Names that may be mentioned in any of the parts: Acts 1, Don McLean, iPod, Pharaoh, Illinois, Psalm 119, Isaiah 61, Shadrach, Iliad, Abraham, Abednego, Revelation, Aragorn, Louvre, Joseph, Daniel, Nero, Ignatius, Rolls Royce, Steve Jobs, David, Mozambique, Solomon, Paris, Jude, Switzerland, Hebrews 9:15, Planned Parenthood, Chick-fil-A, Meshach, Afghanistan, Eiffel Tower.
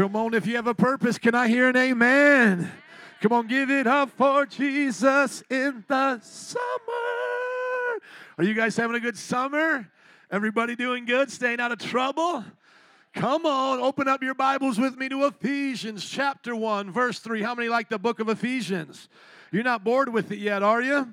Come on, if you have a purpose, can I hear an amen? Come on, give it up for Jesus in the summer. Are you guys having a good summer? Everybody doing good? Staying out of trouble? Come on, open up your Bibles with me to Ephesians chapter 1, verse 3. How many like the book of Ephesians? You're not bored with it yet, are you?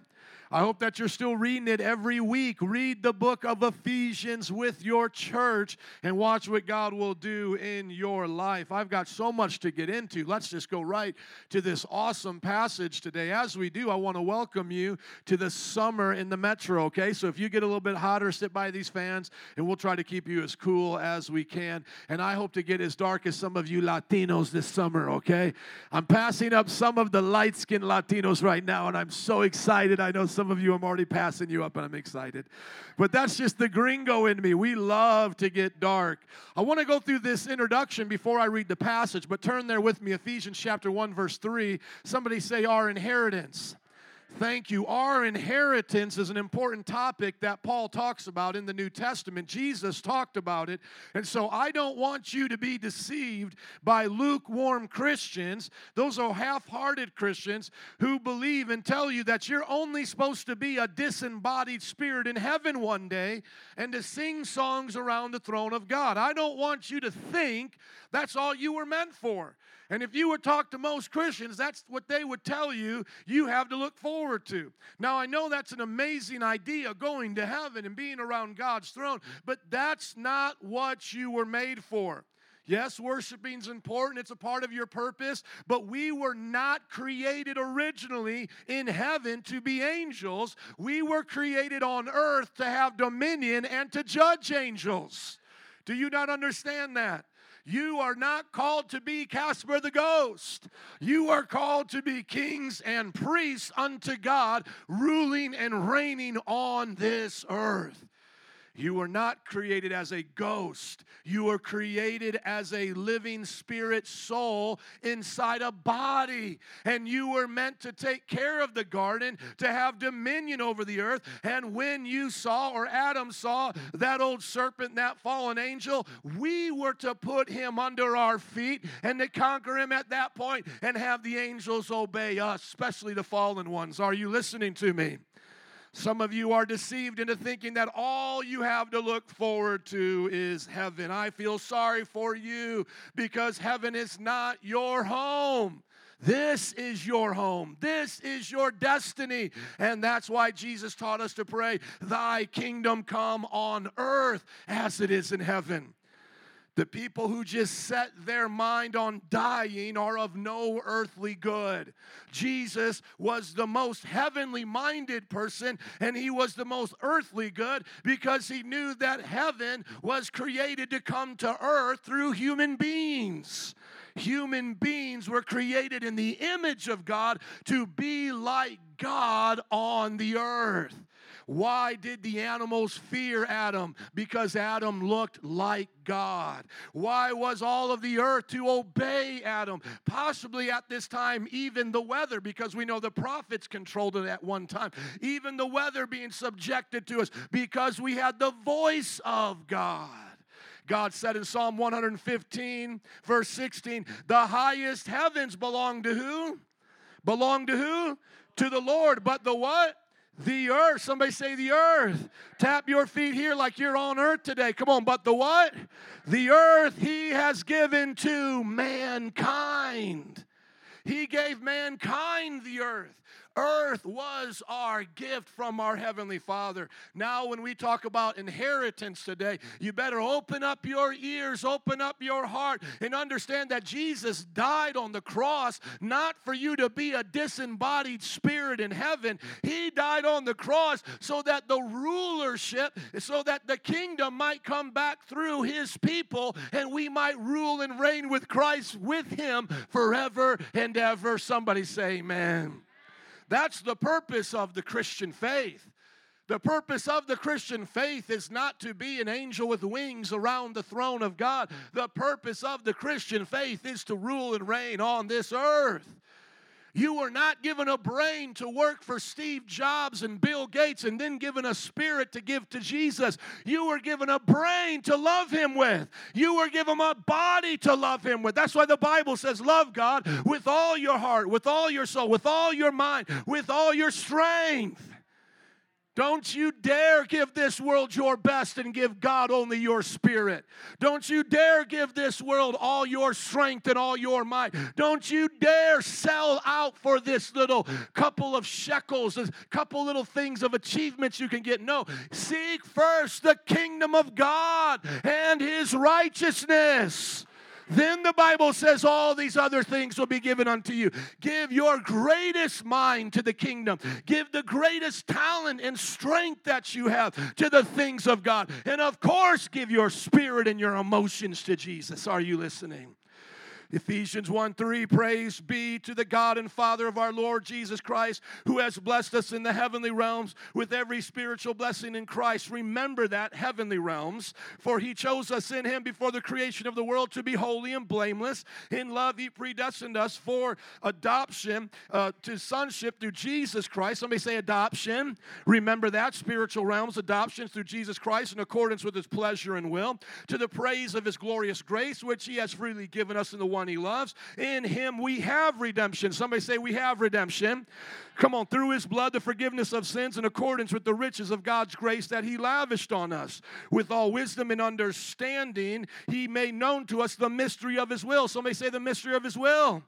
I hope that you're still reading it every week. Read the book of Ephesians with your church and watch what God will do in your life. I've got so much to get into. Let's just go right to this awesome passage today. As we do, I want to welcome you to the summer in the metro, okay? So if you get a little bit hotter, sit by these fans, and we'll try to keep you as cool as we can. And I hope to get as dark as some of you Latinos this summer, okay? I'm passing up some of the light-skinned Latinos right now, and I'm so excited. I know some of you, I'm already passing you up, and I'm excited. But that's just the gringo in me. We love to get dark. I want to go through this introduction before I read the passage, but turn there with me, Ephesians chapter 1, verse 3. Somebody say, our inheritance. Thank you. Our inheritance is an important topic that Paul talks about in the New Testament. Jesus talked about it. And so I don't want you to be deceived by lukewarm Christians. Those are half-hearted Christians who believe and tell you that you're only supposed to be a disembodied spirit in heaven one day and to sing songs around the throne of God. I don't want you to think that's all you were meant for. And if you would talk to most Christians, that's what they would tell you you have to look forward to. Now, I know that's an amazing idea, going to heaven and being around God's throne, but that's not what you were made for. Yes, worshiping's important. It's a part of your purpose, but we were not created originally in heaven to be angels. We were created on earth to have dominion and to judge angels. Do you not understand that? You are not called to be Casper the Ghost. You are called to be kings and priests unto God, ruling and reigning on this earth. You were not created as a ghost. You were created as a living spirit soul inside a body. And you were meant to take care of the garden, to have dominion over the earth. And when you saw, or Adam saw, that old serpent, that fallen angel, we were to put him under our feet and to conquer him at that point and have the angels obey us, especially the fallen ones. Are you listening to me? Some of you are deceived into thinking that all you have to look forward to is heaven. I feel sorry for you because heaven is not your home. This is your home. This is your destiny. And that's why Jesus taught us to pray, thy kingdom come on earth as it is in heaven. The people who just set their mind on dying are of no earthly good. Jesus was the most heavenly-minded person, and he was the most earthly good because he knew that heaven was created to come to earth through human beings. Human beings were created in the image of God to be like God on the earth. Why did the animals fear Adam? Because Adam looked like God. Why was all of the earth to obey Adam? Possibly at this time, even the weather, because we know the prophets controlled it at one time. Even the weather being subjected to us because we had the voice of God. God said in Psalm 115, verse 16, the highest heavens belong to who? Belong to who? To the Lord. But the what? The earth. Somebody say the earth. Tap your feet here like you're on earth today. Come on. But the what? The earth he has given to mankind. He gave mankind the earth. Earth was our gift from our Heavenly Father. Now when we talk about inheritance today, you better open up your ears, open up your heart, and understand that Jesus died on the cross not for you to be a disembodied spirit in heaven. He died on the cross so that the rulership, so that the kingdom might come back through his people, and we might rule and reign with Christ, with him forever and ever. Somebody say amen. That's the purpose of the Christian faith. The purpose of the Christian faith is not to be an angel with wings around the throne of God. The purpose of the Christian faith is to rule and reign on this earth. You were not given a brain to work for Steve Jobs and Bill Gates and then given a spirit to give to Jesus. You were given a brain to love him with. You were given a body to love him with. That's why the Bible says love God with all your heart, with all your soul, with all your mind, with all your strength. Don't you dare give this world your best and give God only your spirit. Don't you dare give this world all your strength and all your might. Don't you dare sell out for this little couple of shekels, this couple little things of achievements you can get. No, seek first the kingdom of God and his righteousness. Then the Bible says all these other things will be given unto you. Give your greatest mind to the kingdom. Give the greatest talent and strength that you have to the things of God. And of course, give your spirit and your emotions to Jesus. Are you listening? Ephesians 1:3, praise be to the God and Father of our Lord Jesus Christ, who has blessed us in the heavenly realms with every spiritual blessing in Christ. Remember that, heavenly realms, for he chose us in him before the creation of the world to be holy and blameless. In love he predestined us for adoption to sonship through Jesus Christ. Somebody say adoption. Remember that, spiritual realms, adoption through Jesus Christ in accordance with his pleasure and will, to the praise of his glorious grace, which he has freely given us in the one he loves. In him we have redemption. Somebody say we have redemption. Come on, through his blood, the forgiveness of sins in accordance with the riches of God's grace that he lavished on us. With all wisdom and understanding, he made known to us the mystery of his will. Somebody say the mystery of his will.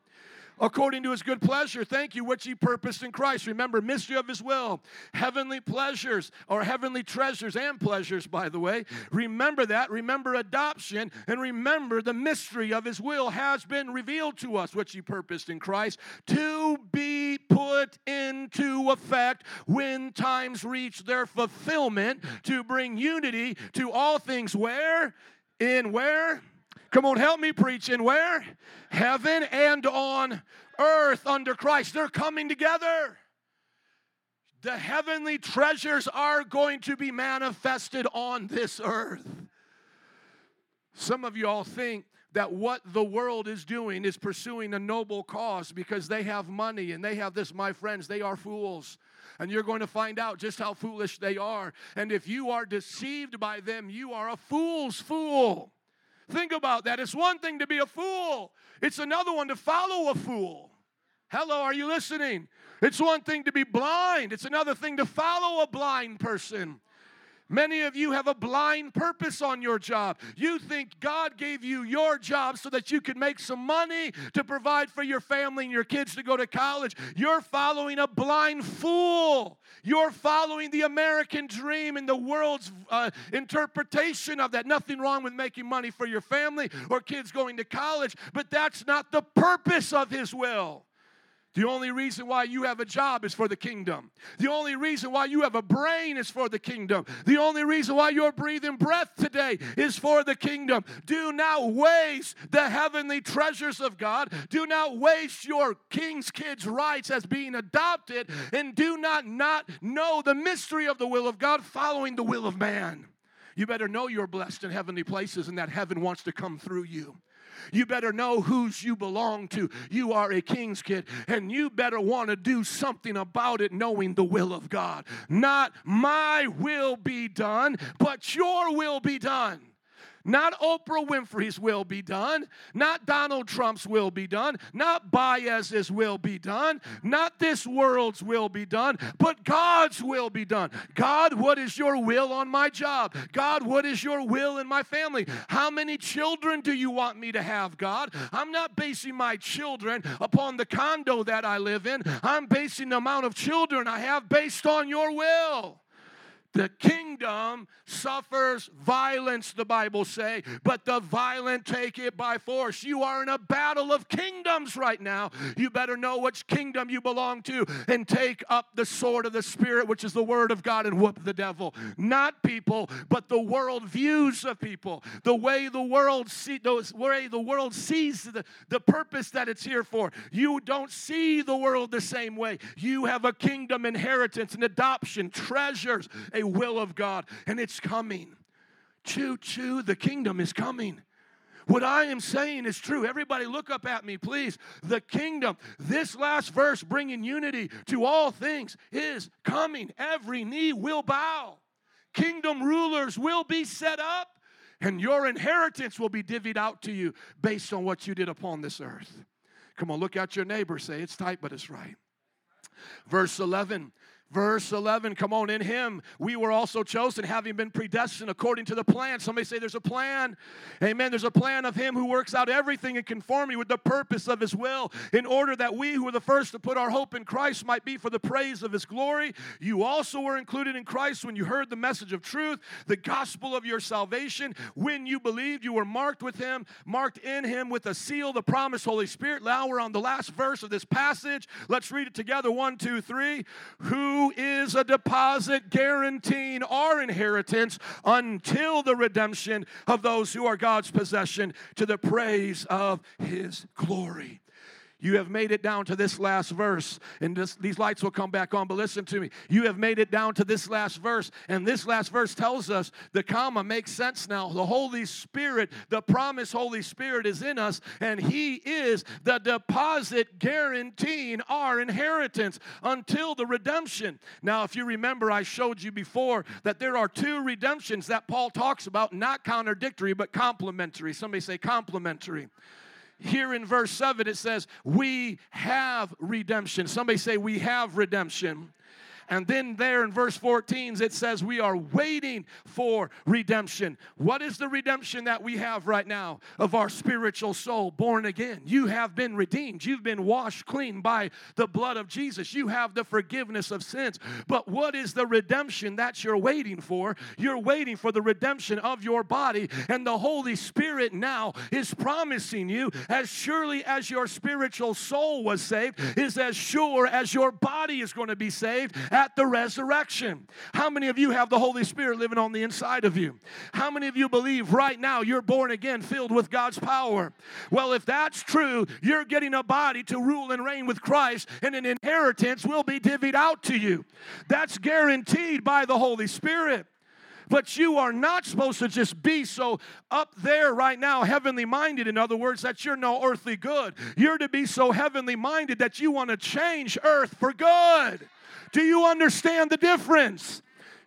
According to his good pleasure, thank you, which he purposed in Christ. Remember, mystery of his will, heavenly pleasures, or heavenly treasures and pleasures, by the way. Remember that. Remember adoption, and remember the mystery of his will has been revealed to us, which he purposed in Christ, to be put into effect when times reach their fulfillment, to bring unity to all things where? In where? Come on, help me preach. In where? Heaven and on earth under Christ. They're coming together. The heavenly treasures are going to be manifested on this earth. Some of y'all think that what the world is doing is pursuing a noble cause because they have money and they have this. My friends, they are fools. And you're going to find out just how foolish they are. And if you are deceived by them, you are a fool's fool. Think about that. It's one thing to be a fool. It's another one to follow a fool. Hello, are you listening? It's one thing to be blind. It's another thing to follow a blind person. Many of you have a blind purpose on your job. You think God gave you your job so that you could make some money to provide for your family and your kids to go to college. You're following a blind fool. You're following the American dream and the world's interpretation of that. Nothing wrong with making money for your family or kids going to college, but that's not the purpose of his will. The only reason why you have a job is for the kingdom. The only reason why you have a brain is for the kingdom. The only reason why you're breathing breath today is for the kingdom. Do not waste the heavenly treasures of God. Do not waste your king's kids' rights as being adopted. And do not know the mystery of the will of God, following the will of man. You better know you're blessed in heavenly places and that heaven wants to come through you. You better know whose you belong to. You are a king's kid, and you better want to do something about it knowing the will of God. Not my will be done, but your will be done. Not Oprah Winfrey's will be done. Not Donald Trump's will be done. Not Baez's will be done. Not this world's will be done, but God's will be done. God, what is your will on my job? God, what is your will in my family? How many children do you want me to have, God? I'm not basing my children upon the condo that I live in. I'm basing the amount of children I have based on your will. The kingdom suffers violence, the Bible say, but the violent take it by force. You are in a battle of kingdoms right now. You better know which kingdom you belong to and take up the sword of the Spirit, which is the word of God, and whoop the devil. Not people, but the world views of people. The way the world, sees the purpose that it's here for. You don't see the world the same way. You have a kingdom inheritance and adoption, treasures, a will of God, and it's coming. Choo-choo, the kingdom is coming. What I am saying is true. Everybody look up at me, please. The kingdom, this last verse, bringing unity to all things, is coming. Every knee will bow. Kingdom rulers will be set up, and your inheritance will be divvied out to you based on what you did upon this earth. Come on, look at your neighbor. Say, it's tight, but it's right. Verse 11. Verse 11, come on, in him we were also chosen, having been predestined according to the plan. Somebody say there's a plan. Amen. There's a plan of him who works out everything in conformity with the purpose of his will, in order that we who were the first to put our hope in Christ might be for the praise of his glory. You also were included in Christ when you heard the message of truth, the gospel of your salvation. When you believed, you were marked with him, marked in him with a seal, the promised Holy Spirit. Now we're on the last verse of this passage. Let's read it together. 1, 2, 3. Who is a deposit guaranteeing our inheritance until the redemption of those who are God's possession, to the praise of his glory. You have made it down to this last verse, and these lights will come back on, but listen to me. You have made it down to this last verse, and this last verse tells us the comma makes sense now. The Holy Spirit, the promised Holy Spirit, is in us, and he is the deposit guaranteeing our inheritance until the redemption. Now, if you remember, I showed you before that there are two redemptions that Paul talks about, not contradictory, but complementary. Somebody say complementary. Here in verse 7, it says, we have redemption. Somebody say, we have redemption. And then there in verse 14, it says, we are waiting for redemption. What is the redemption that we have right now? Of our spiritual soul, born again. You have been redeemed. You've been washed clean by the blood of Jesus. You have the forgiveness of sins. But what is the redemption that you're waiting for? You're waiting for the redemption of your body. And the Holy Spirit now is promising you, as surely as your spiritual soul was saved, is as sure as your body is going to be saved at the resurrection. How many of you have the Holy Spirit living on the inside of you? How many of you believe right now you're born again, filled with God's power? Well, if that's true, you're getting a body to rule and reign with Christ, and an inheritance will be divvied out to you. That's guaranteed by the Holy Spirit. But you are not supposed to just be so up there right now, heavenly minded, in other words, that you're no earthly good. You're to be so heavenly minded that you want to change earth for good. Do you understand the difference?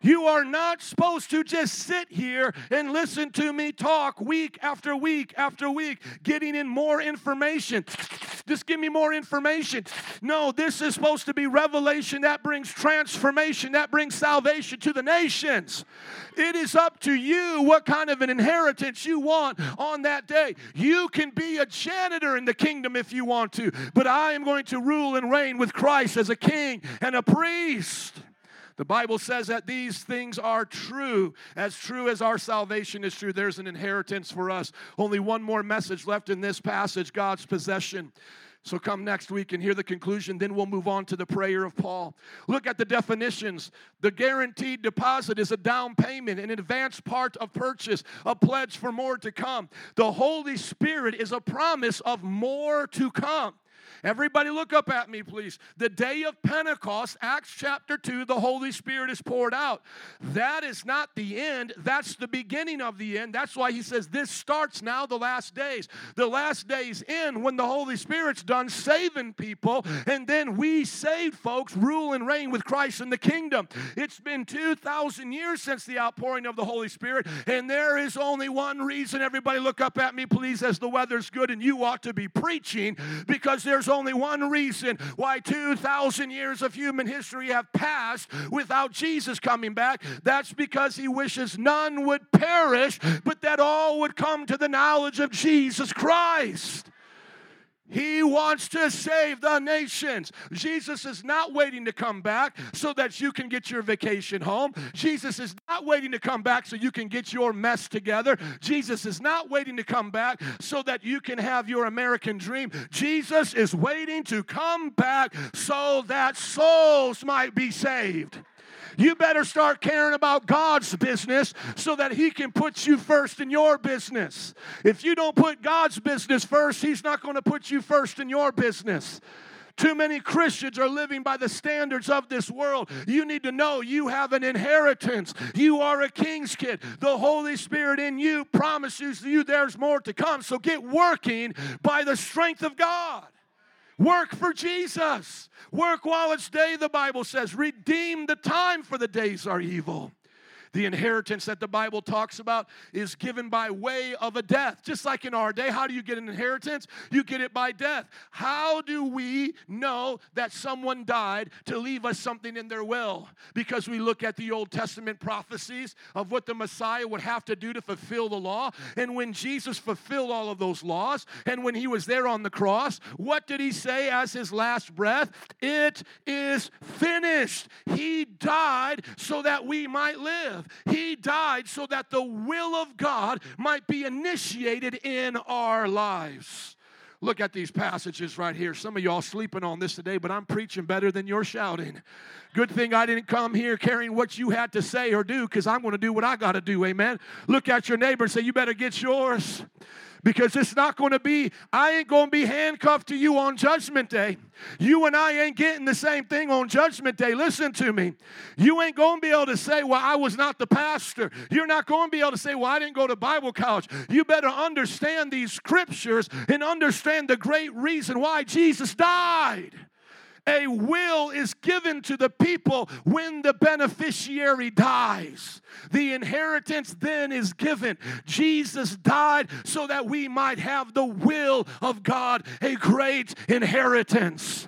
You are not supposed to just sit here and listen to me talk week after week after week, getting in more information. Just give me more information. No, this is supposed to be revelation that brings transformation, that brings salvation to the nations. It is up to you what kind of an inheritance you want on that day. You can be a janitor in the kingdom if you want to, but I am going to rule and reign with Christ as a king and a priest. The Bible says that these things are true as our salvation is true. There's an inheritance for us. Only one more message left in this passage, God's possession. So come next week and hear the conclusion. Then we'll move on to the prayer of Paul. Look at the definitions. The guaranteed deposit is a down payment, an advance part of purchase, a pledge for more to come. The Holy Spirit is a promise of more to come. Everybody look up at me, please. The day of Pentecost, Acts chapter 2, the Holy Spirit is poured out. That is not the end. That's the beginning of the end. That's why he says this starts now, the last days. The last days end when the Holy Spirit's done saving people, and then we saved folks rule and reign with Christ in the kingdom. It's been 2,000 years since the outpouring of the Holy Spirit, and there is only one reason. Everybody look up at me, please, as the weather's good and you ought to be preaching, because there's only one reason why 2,000 years of human history have passed without Jesus coming back. That's because he wishes none would perish, but that all would come to the knowledge of Jesus Christ. He wants to save the nations. Jesus is not waiting to come back so that you can get your vacation home. Jesus is not waiting to come back so you can get your mess together. Jesus is not waiting to come back so that you can have your American dream. Jesus is waiting to come back so that souls might be saved. You better start caring about God's business so that he can put you first in your business. If you don't put God's business first, he's not going to put you first in your business. Too many Christians are living by the standards of this world. You need to know you have an inheritance. You are a king's kid. The Holy Spirit in you promises you there's more to come. So get working by the strength of God. Work for Jesus. Work while it's day, the Bible says. Redeem the time, for the days are evil. The inheritance that the Bible talks about is given by way of a death. Just like in our day, how do you get an inheritance? You get it by death. How do we know that someone died to leave us something in their will? Because we look at the Old Testament prophecies of what the Messiah would have to do to fulfill the law. And when Jesus fulfilled all of those laws, and when he was there on the cross, what did he say as his last breath? It is finished. He died so that we might live. He died so that the will of God might be initiated in our lives. Look at these passages right here. Some of y'all sleeping on this today, but I'm preaching better than you're shouting. Good thing I didn't come here carrying what you had to say or do, because I'm going to do what I got to do, amen? Look at your neighbor and say, you better get yours. Because it's not going to be, I ain't going to be handcuffed to you on Judgment Day. You and I ain't getting the same thing on Judgment Day. Listen to me. You ain't going to be able to say, well, I was not the pastor. You're not going to be able to say, well, I didn't go to Bible college. You better understand these scriptures and understand the great reason why Jesus died. A will is given to the people when the beneficiary dies. The inheritance then is given. Jesus died so that we might have the will of God, a great inheritance.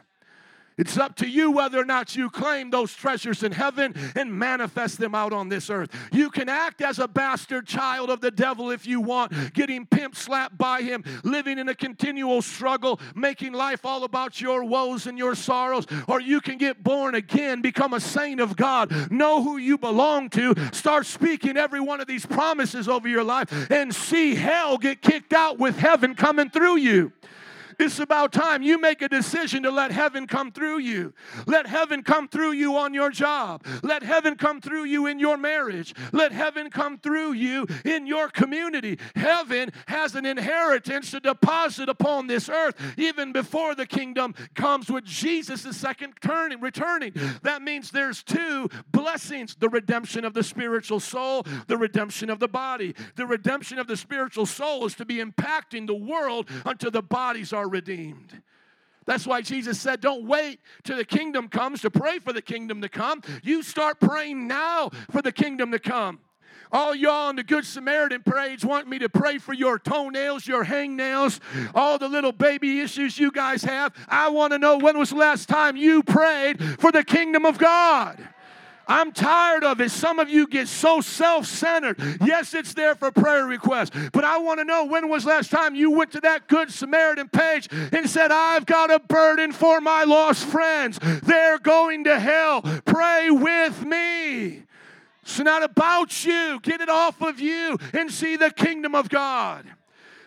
It's up to you whether or not you claim those treasures in heaven and manifest them out on this earth. You can act as a bastard child of the devil if you want, getting pimp-slapped by him, living in a continual struggle, making life all about your woes and your sorrows, or you can get born again, become a saint of God, know who you belong to, start speaking every one of these promises over your life, and see hell get kicked out with heaven coming through you. It's about time you make a decision to let heaven come through you. Let heaven come through you on your job. Let heaven come through you in your marriage. Let heaven come through you in your community. Heaven has an inheritance to deposit upon this earth even before the kingdom comes with Jesus' second returning. That means there's two blessings: the redemption of the spiritual soul, the redemption of the body. The redemption of the spiritual soul is to be impacting the world until the bodies are redeemed. That's why Jesus said, don't wait till the kingdom comes to pray for the kingdom to come. You start praying now for the kingdom to come. All y'all on the Good Samaritan page want me to pray for your toenails, your hangnails, all the little baby issues you guys have. I want to know, when was the last time you prayed for the kingdom of God? I'm tired of it. Some of you get so self-centered. Yes, it's there for prayer requests, but I want to know, when was last time you went to that Good Samaritan page and said, I've got a burden for my lost friends. They're going to hell. Pray with me. It's not about you. Get it off of you and see the kingdom of God.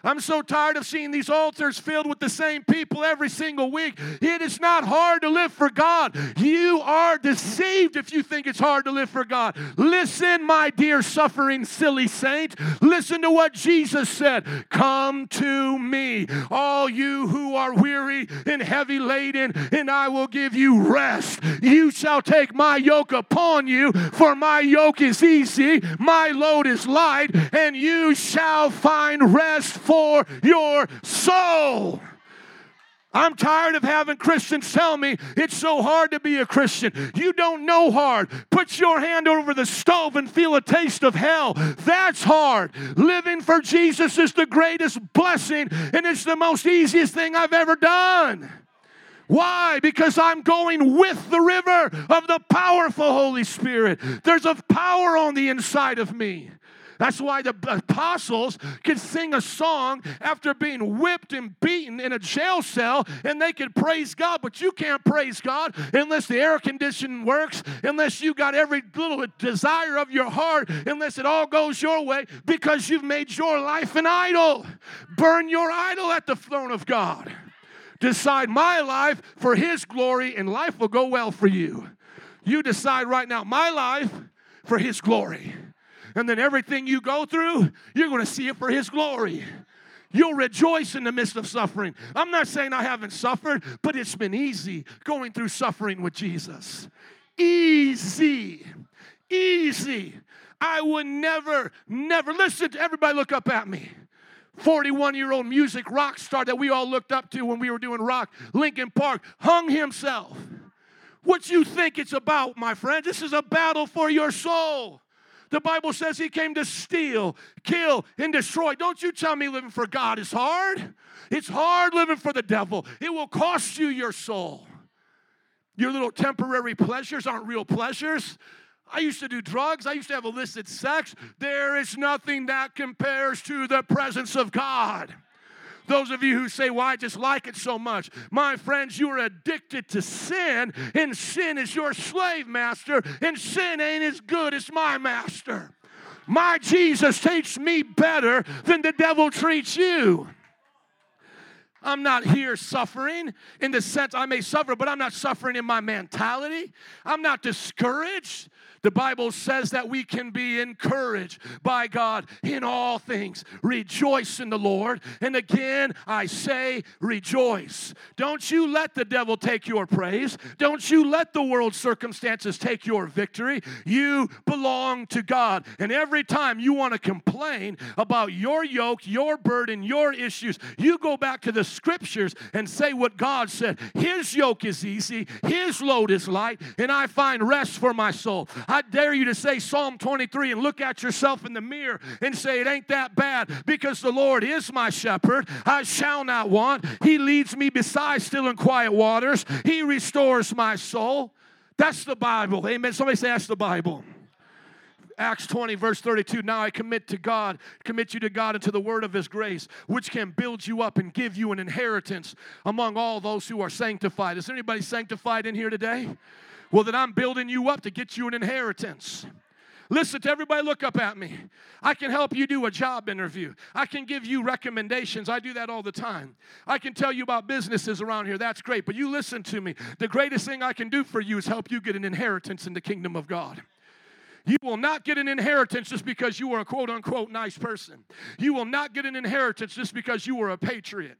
I'm so tired of seeing these altars filled with the same people every single week. It is not hard to live for God. You are deceived if you think it's hard to live for God. Listen, my dear suffering silly saint. Listen to what Jesus said. Come to me, all you who are weary and heavy laden, and I will give you rest. You shall take my yoke upon you, for my yoke is easy, my load is light, and you shall find rest for your soul. I'm tired of having Christians tell me it's so hard to be a Christian. You don't know hard. Put your hand over the stove and feel a taste of hell. That's hard. Living for Jesus is the greatest blessing, and it's the most easiest thing I've ever done. Why? Because I'm going with the river of the powerful Holy Spirit. There's a power on the inside of me. That's why the apostles could sing a song after being whipped and beaten in a jail cell, and they could praise God. But you can't praise God unless the air conditioning works, unless you got every little desire of your heart, unless it all goes your way, because you've made your life an idol. Burn your idol at the throne of God. Decide my life for his glory, and life will go well for you. You decide right now, my life for his glory. And then everything you go through, you're going to see it for his glory. You'll rejoice in the midst of suffering. I'm not saying I haven't suffered, but it's been easy going through suffering with Jesus. Easy. Easy. I would never. Listen, everybody look up at me. 41-year-old music rock star that we all looked up to when we were doing rock, Linkin Park, hung himself. What you think it's about, my friend? This is a battle for your soul. The Bible says he came to steal, kill, and destroy. Don't you tell me living for God is hard. It's hard living for the devil. It will cost you your soul. Your little temporary pleasures aren't real pleasures. I used to do drugs. I used to have illicit sex. There is nothing that compares to the presence of God. Those of you who say, well, I just like it so much. My friends, you are addicted to sin, and sin is your slave master, and sin ain't as good as my master. My Jesus treats me better than the devil treats you. I'm not here suffering in the sense I may suffer, but I'm not suffering in my mentality. I'm not discouraged. The Bible says that we can be encouraged by God in all things. Rejoice in the Lord. And again, I say rejoice. Don't you let the devil take your praise. Don't you let the world's circumstances take your victory. You belong to God. And every time you want to complain about your yoke, your burden, your issues, you go back to the Scriptures and say what God said. His yoke is easy. His load is light. And I find rest for my soul. I dare you to say Psalm 23 and look at yourself in the mirror and say, it ain't that bad, because the Lord is my shepherd. I shall not want. He leads me beside still and quiet waters. He restores my soul. That's the Bible. Amen. Somebody say, that's the Bible. Acts 20, verse 32, now I commit you to God and to the word of his grace, which can build you up and give you an inheritance among all those who are sanctified. Is anybody sanctified in here today? Well, then I'm building you up to get you an inheritance. Listen to everybody, look up at me. I can help you do a job interview. I can give you recommendations. I do that all the time. I can tell you about businesses around here. That's great, but you listen to me. The greatest thing I can do for you is help you get an inheritance in the kingdom of God. You will not get an inheritance just because you are a quote-unquote nice person. You will not get an inheritance just because you are a patriot.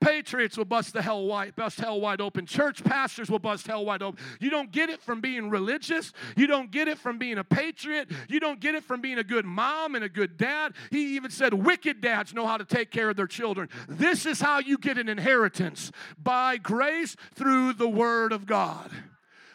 Patriots will bust hell wide open. Church pastors will bust hell wide open. You don't get it from being religious. You don't get it from being a patriot. You don't get it from being a good mom and a good dad. He even said wicked dads know how to take care of their children. This is how you get an inheritance, by grace through the word of God.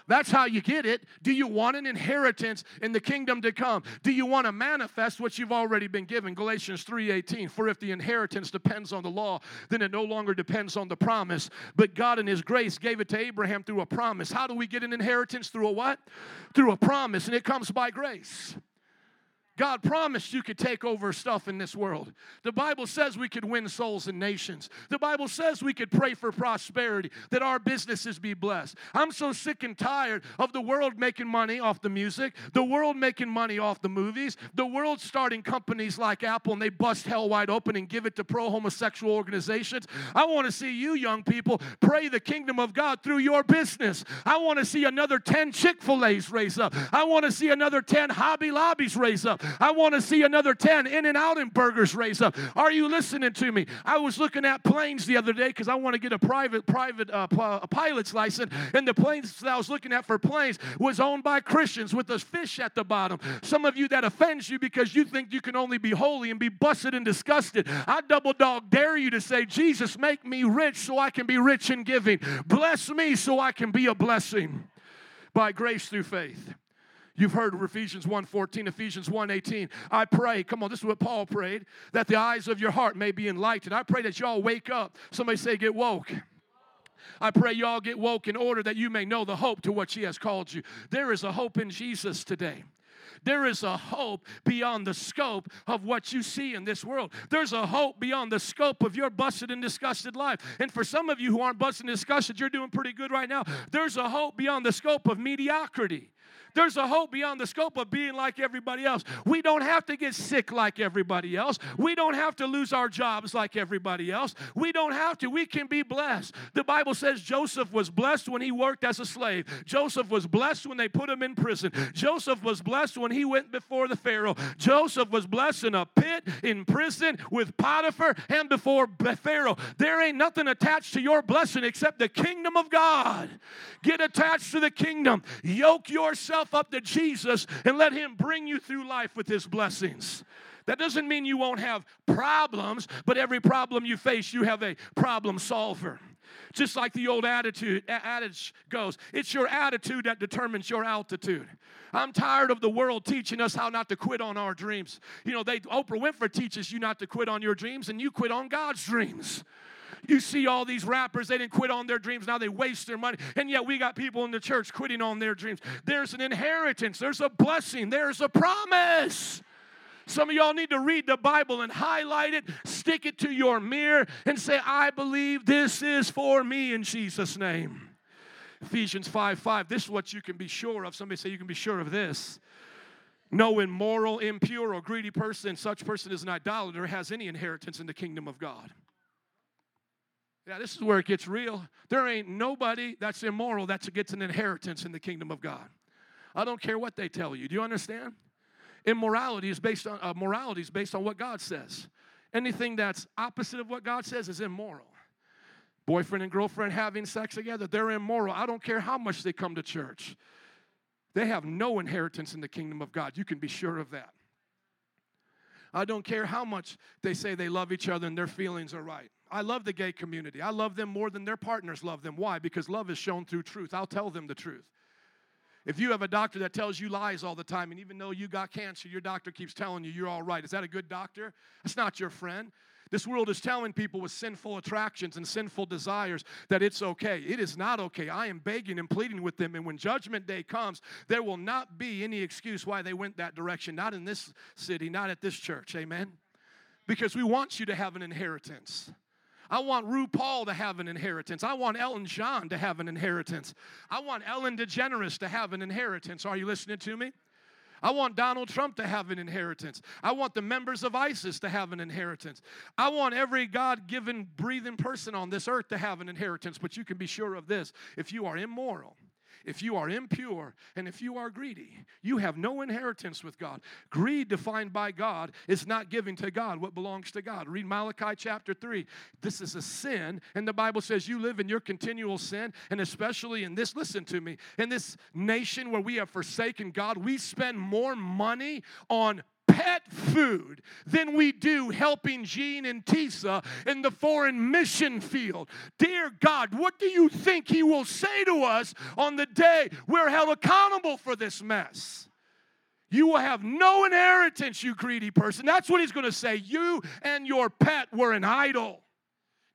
That's how you get it. Do you want an inheritance in the kingdom to come? Do you want to manifest what you've already been given? Galatians 3:18, for if the inheritance depends on the law, then it no longer depends on the promise. But God in his grace gave it to Abraham through a promise. How do we get an inheritance? Through a what? Through a promise, and it comes by grace. God promised you could take over stuff in this world. The Bible says we could win souls and nations. The Bible says we could pray for prosperity, that our businesses be blessed. I'm so sick and tired of the world making money off the music, the world making money off the movies, the world starting companies like Apple, and they bust hell wide open and give it to pro-homosexual organizations. I want to see you young people pray the kingdom of God through your business. I want to see another 10 Chick-fil-A's raise up. I want to see another 10 Hobby Lobbies raise up. I want to see another 10 In and Out and burgers raise up. Are you listening to me? I was looking at planes the other day because I want to get a private pilot's license, and the planes that I was looking at for planes was owned by Christians with a fish at the bottom. Some of you, that offends you because you think you can only be holy and be busted and disgusted. I double dog dare you to say, Jesus, make me rich so I can be rich in giving. Bless me so I can be a blessing by grace through faith. You've heard of Ephesians 1:14, Ephesians 1:18. I pray, come on, this is what Paul prayed, that the eyes of your heart may be enlightened. I pray that y'all wake up. Somebody say, get woke. I pray y'all get woke in order that you may know the hope to which he has called you. There is a hope in Jesus today. There is a hope beyond the scope of what you see in this world. There's a hope beyond the scope of your busted and disgusted life. And for some of you who aren't busted and disgusted, you're doing pretty good right now. There's a hope beyond the scope of mediocrity. There's a hope beyond the scope of being like everybody else. We don't have to get sick like everybody else. We don't have to lose our jobs like everybody else. We don't have to. We can be blessed. The Bible says Joseph was blessed when he worked as a slave. Joseph was blessed when they put him in prison. Joseph was blessed when he went before the Pharaoh. Joseph was blessed in a pit, in prison, with Potiphar, and before Pharaoh. There ain't nothing attached to your blessing except the kingdom of God. Get attached to the kingdom. Yoke yourself up to Jesus and let him bring you through life with his blessings. That doesn't mean you won't have problems, but every problem you face, you have a problem solver. Just like the old adage goes, it's your attitude that determines your altitude. I'm tired of the world teaching us how not to quit on our dreams. You know, Oprah Winfrey teaches you not to quit on your dreams, and you quit on God's dreams. You see all these rappers, they didn't quit on their dreams. Now they waste their money. And yet we got people in the church quitting on their dreams. There's an inheritance. There's a blessing. There's a promise. Some of y'all need to read the Bible and highlight it, stick it to your mirror, and say, I believe this is for me in Jesus' name. Ephesians 5:5, this is what you can be sure of. Somebody say you can be sure of this. No immoral, impure, or greedy person, such person is an idolater, has any inheritance in the kingdom of God. Yeah, this is where it gets real. There ain't nobody that's immoral that gets an inheritance in the kingdom of God. I don't care what they tell you. Do you understand? Immorality is based on what God says. Anything that's opposite of what God says is immoral. Boyfriend and girlfriend having sex together, they're immoral. I don't care how much they come to church. They have no inheritance in the kingdom of God. You can be sure of that. I don't care how much they say they love each other and their feelings are right. I love the gay community. I love them more than their partners love them. Why? Because love is shown through truth. I'll tell them the truth. If you have a doctor that tells you lies all the time, and even though you got cancer, your doctor keeps telling you you're all right, is that a good doctor? That's not your friend. This world is telling people with sinful attractions and sinful desires that it's okay. It is not okay. I am begging and pleading with them, and when judgment day comes, there will not be any excuse why they went that direction, not in this city, not at this church, amen? Because we want you to have an inheritance. I want RuPaul to have an inheritance. I want Elton John to have an inheritance. I want Ellen DeGeneres to have an inheritance. Are you listening to me? I want Donald Trump to have an inheritance. I want the members of ISIS to have an inheritance. I want every God-given, breathing person on this earth to have an inheritance. But you can be sure of this. If you are immoral, if you are impure, and if you are greedy, you have no inheritance with God. Greed defined by God is not giving to God what belongs to God. Read Malachi chapter 3. This is a sin, and the Bible says you live in your continual sin, and especially in this, listen to me, in this nation where we have forsaken God, we spend more money on pet food than we do helping Gene and Tisa in the foreign mission field. Dear God, what do you think he will say to us on the day we're held accountable for this mess? You will have no inheritance, you greedy person. That's what he's going to say. You and your pet were an idol.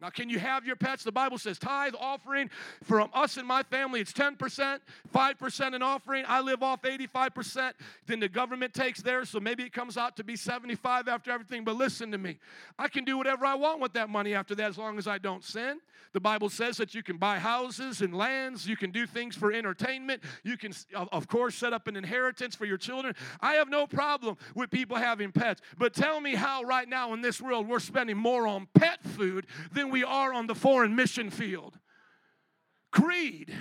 Now, can you have your pets? The Bible says tithe, offering. From us and my family, it's 10%, 5% an offering. I live off 85%. Then the government takes theirs, so maybe it comes out to be 75 after everything. But listen to me. I can do whatever I want with that money after that as long as I don't sin. The Bible says that you can buy houses and lands. You can do things for entertainment. You can, of course, set up an inheritance for your children. I have no problem with people having pets. But tell me how right now in this world we're spending more on pet food than we are on the foreign mission field. Creed.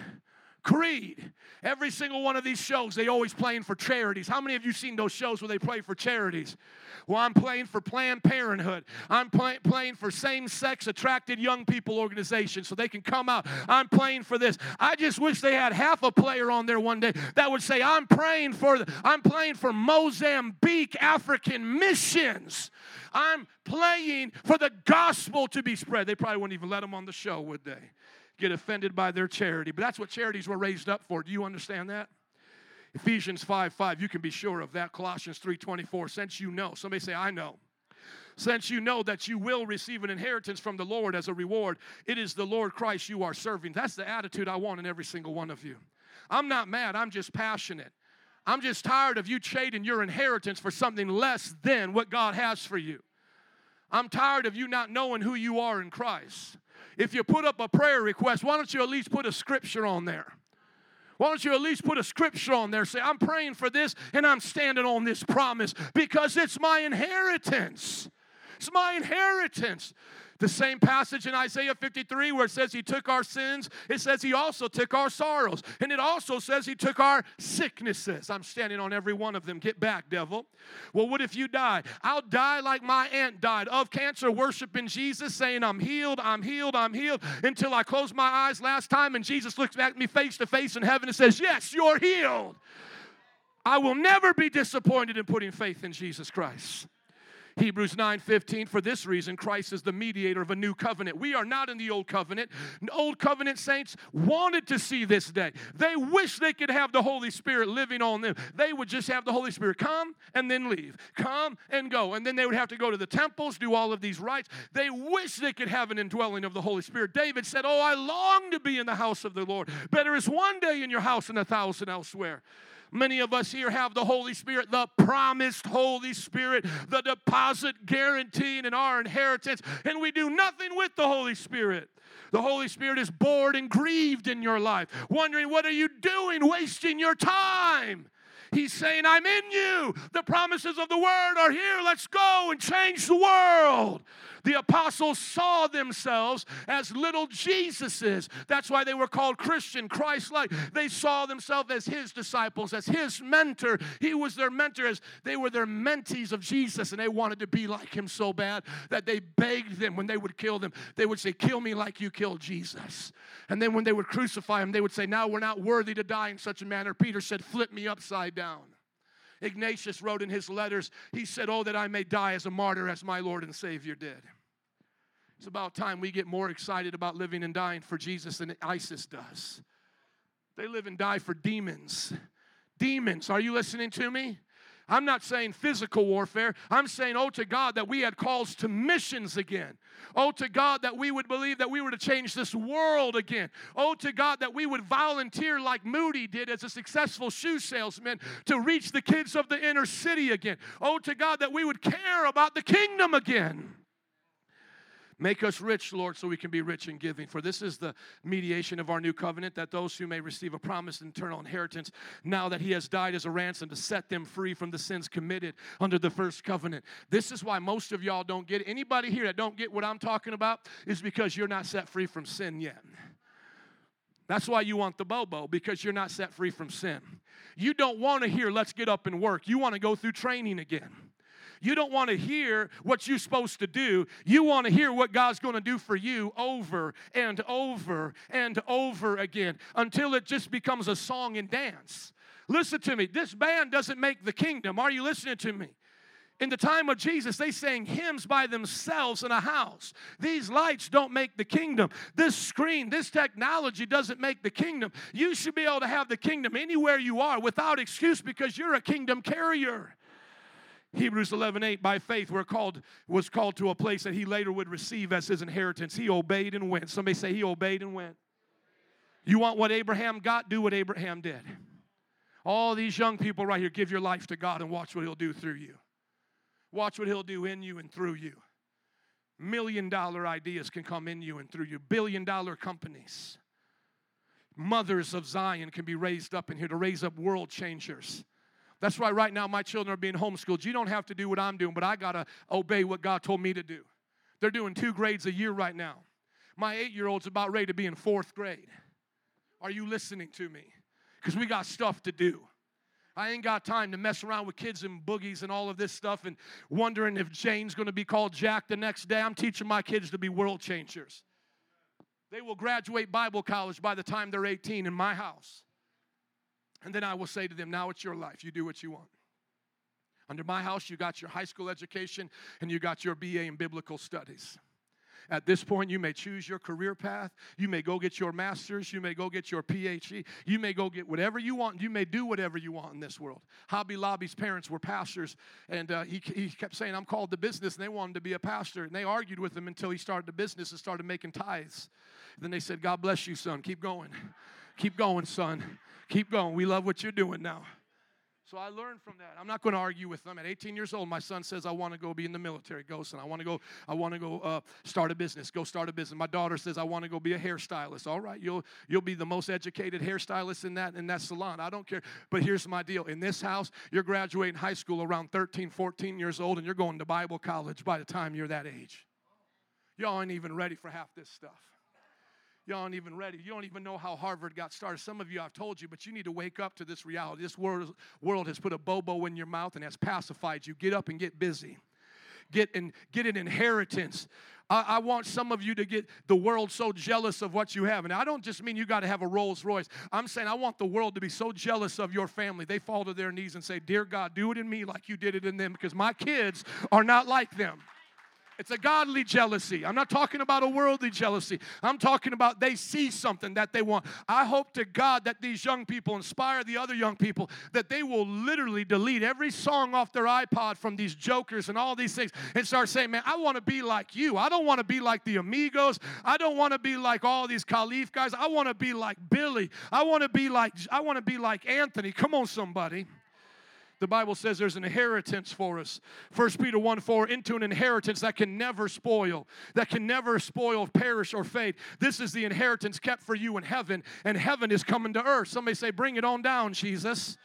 Every single one of these shows, they always playing for charities. How many of you seen those shows where they play for charities? Well, I'm playing for Planned Parenthood. I'm playing for same-sex attracted young people organizations so they can come out. I'm playing for this. I just wish they had half a player on there one day that would say, I'm playing for Mozambique African missions. I'm playing for the gospel to be spread. They probably wouldn't even let them on the show, would they? Get offended by their charity. But that's what charities were raised up for. Do you understand that? Ephesians 5:5, you can be sure of that. Colossians 3:24, since you know. Somebody say, I know. Since you know that you will receive an inheritance from the Lord as a reward, it is the Lord Christ you are serving. That's the attitude I want in every single one of you. I'm not mad. I'm just passionate. I'm just tired of you trading your inheritance for something less than what God has for you. I'm tired of you not knowing who you are in Christ. If you put up a prayer request, why don't you at least put a scripture on there? Why don't you at least put a scripture on there? Say, I'm praying for this and I'm standing on this promise because it's my inheritance. It's my inheritance. The same passage in Isaiah 53 where it says he took our sins, it says he also took our sorrows. And it also says he took our sicknesses. I'm standing on every one of them. Get back, devil. Well, what if you die? I'll die like my aunt died of cancer, worshiping Jesus, saying I'm healed, I'm healed, I'm healed, until I closed my eyes last time and Jesus looks back at me face to face in heaven and says, yes, you're healed. I will never be disappointed in putting faith in Jesus Christ. Hebrews 9:15, for this reason, Christ is the mediator of a new covenant. We are not in the old covenant. The old covenant saints wanted to see this day. They wish they could have the Holy Spirit living on them. They would just have the Holy Spirit come and then leave, come and go. And then they would have to go to the temples, do all of these rites. They wish they could have an indwelling of the Holy Spirit. David said, oh, I long to be in the house of the Lord. Better is one day in your house than 1,000 elsewhere. Many of us here have the Holy Spirit, the promised Holy Spirit, the deposit guaranteed in our inheritance, and we do nothing with the Holy Spirit. The Holy Spirit is bored and grieved in your life, wondering, what are you doing, wasting your time? He's saying, I'm in you. The promises of the word are here. Let's go and change the world. The apostles saw themselves as little Jesuses. That's why they were called Christian, Christ-like. They saw themselves as his disciples, as his mentor. He was their mentor, as they were their mentees of Jesus, and they wanted to be like him so bad that they begged them when they would kill them. They would say, kill me like you killed Jesus. And then when they would crucify him, they would say, now we're not worthy to die in such a manner. Peter said, flip me upside down. Ignatius wrote in his letters, he said, oh, that I may die as a martyr as my Lord and Savior did. It's about time we get more excited about living and dying for Jesus than ISIS does. They live and die for demons. Demons, are you listening to me? I'm not saying physical warfare. I'm saying, oh, to God, that we had calls to missions again. Oh, to God, that we would believe that we were to change this world again. Oh, to God, that we would volunteer like Moody did as a successful shoe salesman to reach the kids of the inner city again. Oh, to God, that we would care about the kingdom again. Make us rich, Lord, so we can be rich in giving. For this is the mediation of our new covenant, that those who may receive a promised eternal inheritance, now that he has died as a ransom to set them free from the sins committed under the first covenant. This is why most of y'all don't get it. Anybody here that don't get what I'm talking about is because you're not set free from sin yet. That's why you want the Bobo, because you're not set free from sin. You don't want to hear, let's get up and work. You want to go through training again. You don't want to hear what you're supposed to do. You want to hear what God's going to do for you over and over and over again until it just becomes a song and dance. Listen to me. This band doesn't make the kingdom. Are you listening to me? In the time of Jesus, they sang hymns by themselves in a house. These lights don't make the kingdom. This screen, this technology doesn't make the kingdom. You should be able to have the kingdom anywhere you are without excuse because you're a kingdom carrier. Hebrews 11:8, by faith was called to a place that he later would receive as his inheritance. He obeyed and went. Somebody say he obeyed and went. You want what Abraham got? Do what Abraham did. All these young people right here, give your life to God and watch what he'll do through you. Watch what he'll do in you and through you. $1 million ideas can come in you and through you. $1 billion companies. Mothers of Zion can be raised up in here to raise up world changers. That's why right now my children are being homeschooled. You don't have to do what I'm doing, but I got to obey what God told me to do. They're doing 2 grades a year right now. My 8-year-old's about ready to be in 4th grade. Are you listening to me? Because we got stuff to do. I ain't got time to mess around with kids and boogies and all of this stuff and wondering if Jane's going to be called Jack the next day. I'm teaching my kids to be world changers. They will graduate Bible college by the time they're 18 in my house. And then I will say to them, now it's your life. You do what you want. Under my house, you got your high school education and you got your BA in biblical studies. At this point, you may choose your career path. You may go get your master's. You may go get your PhD. You may go get whatever you want. You may do whatever you want in this world. Hobby Lobby's parents were pastors, and he kept saying, I'm called to business, and they wanted to be a pastor. And they argued with him until he started a business and started making tithes. Then they said, God bless you, son. Keep going. Keep going, son. Keep going. We love what you're doing now. So I learned from that. I'm not going to argue with them. At 18 years old, my son says, I want to go be in the military. Go, son. I want to go start a business. Go start a business. My daughter says, I want to go be a hairstylist. All right, you'll be the most educated hairstylist in that salon. I don't care. But here's my deal. In this house, you're graduating high school around 13, 14 years old, and you're going to Bible college by the time you're that age. Y'all ain't even ready for half this stuff. Y'all aren't even ready. You don't even know how Harvard got started. Some of you, I've told you, but you need to wake up to this reality. This world has put a bobo in your mouth and has pacified you. Get up and get busy. Get an inheritance. I want some of you to get the world so jealous of what you have. And I don't just mean you got to have a Rolls Royce. I'm saying I want the world to be so jealous of your family. They fall to their knees and say, Dear God, do it in me like you did it in them, because my kids are not like them. It's a godly jealousy. I'm not talking about a worldly jealousy. I'm talking about they see something that they want. I hope to God that these young people inspire the other young people, that they will literally delete every song off their iPod from these jokers and all these things and start saying, man, I want to be like you. I don't want to be like the Amigos. I don't want to be like all these Khalif guys. I want to be like Billy. I want to be like Anthony. Come on, somebody. The Bible says there's an inheritance for us. 1 Peter 1:4, into an inheritance that can never spoil, perish, or fade. This is the inheritance kept for you in heaven, and heaven is coming to earth. Somebody say, bring it on down, Jesus.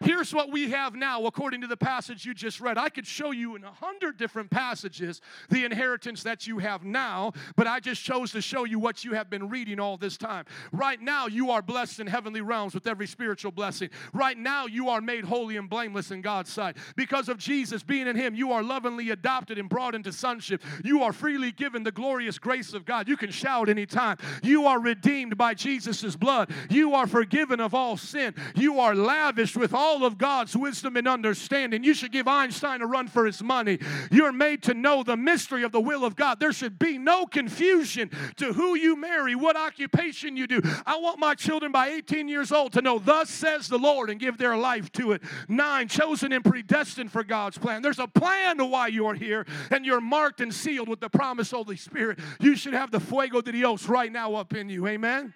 Here's what we have now, according to the passage you just read. I could show you in 100 different passages the inheritance that you have now, but I just chose to show you what you have been reading all this time. Right now, you are blessed in heavenly realms with every spiritual blessing. Right now, you are made holy and blameless in God's sight. Because of Jesus being in Him, you are lovingly adopted and brought into sonship. You are freely given the glorious grace of God. You can shout anytime. You are redeemed by Jesus' blood. You are forgiven of all sin. You are lavished with all of God's wisdom and understanding. You should give Einstein a run for his money. You're made to know the mystery of the will of God. There should be no confusion to who you marry, what occupation you do. I want my children by 18 years old to know, thus says the Lord, and give their life to it. 9, chosen and predestined for God's plan. There's a plan to why you are here, and you're marked and sealed with the promise of the Holy Spirit. You should have the fuego de Dios right now up in you. Amen?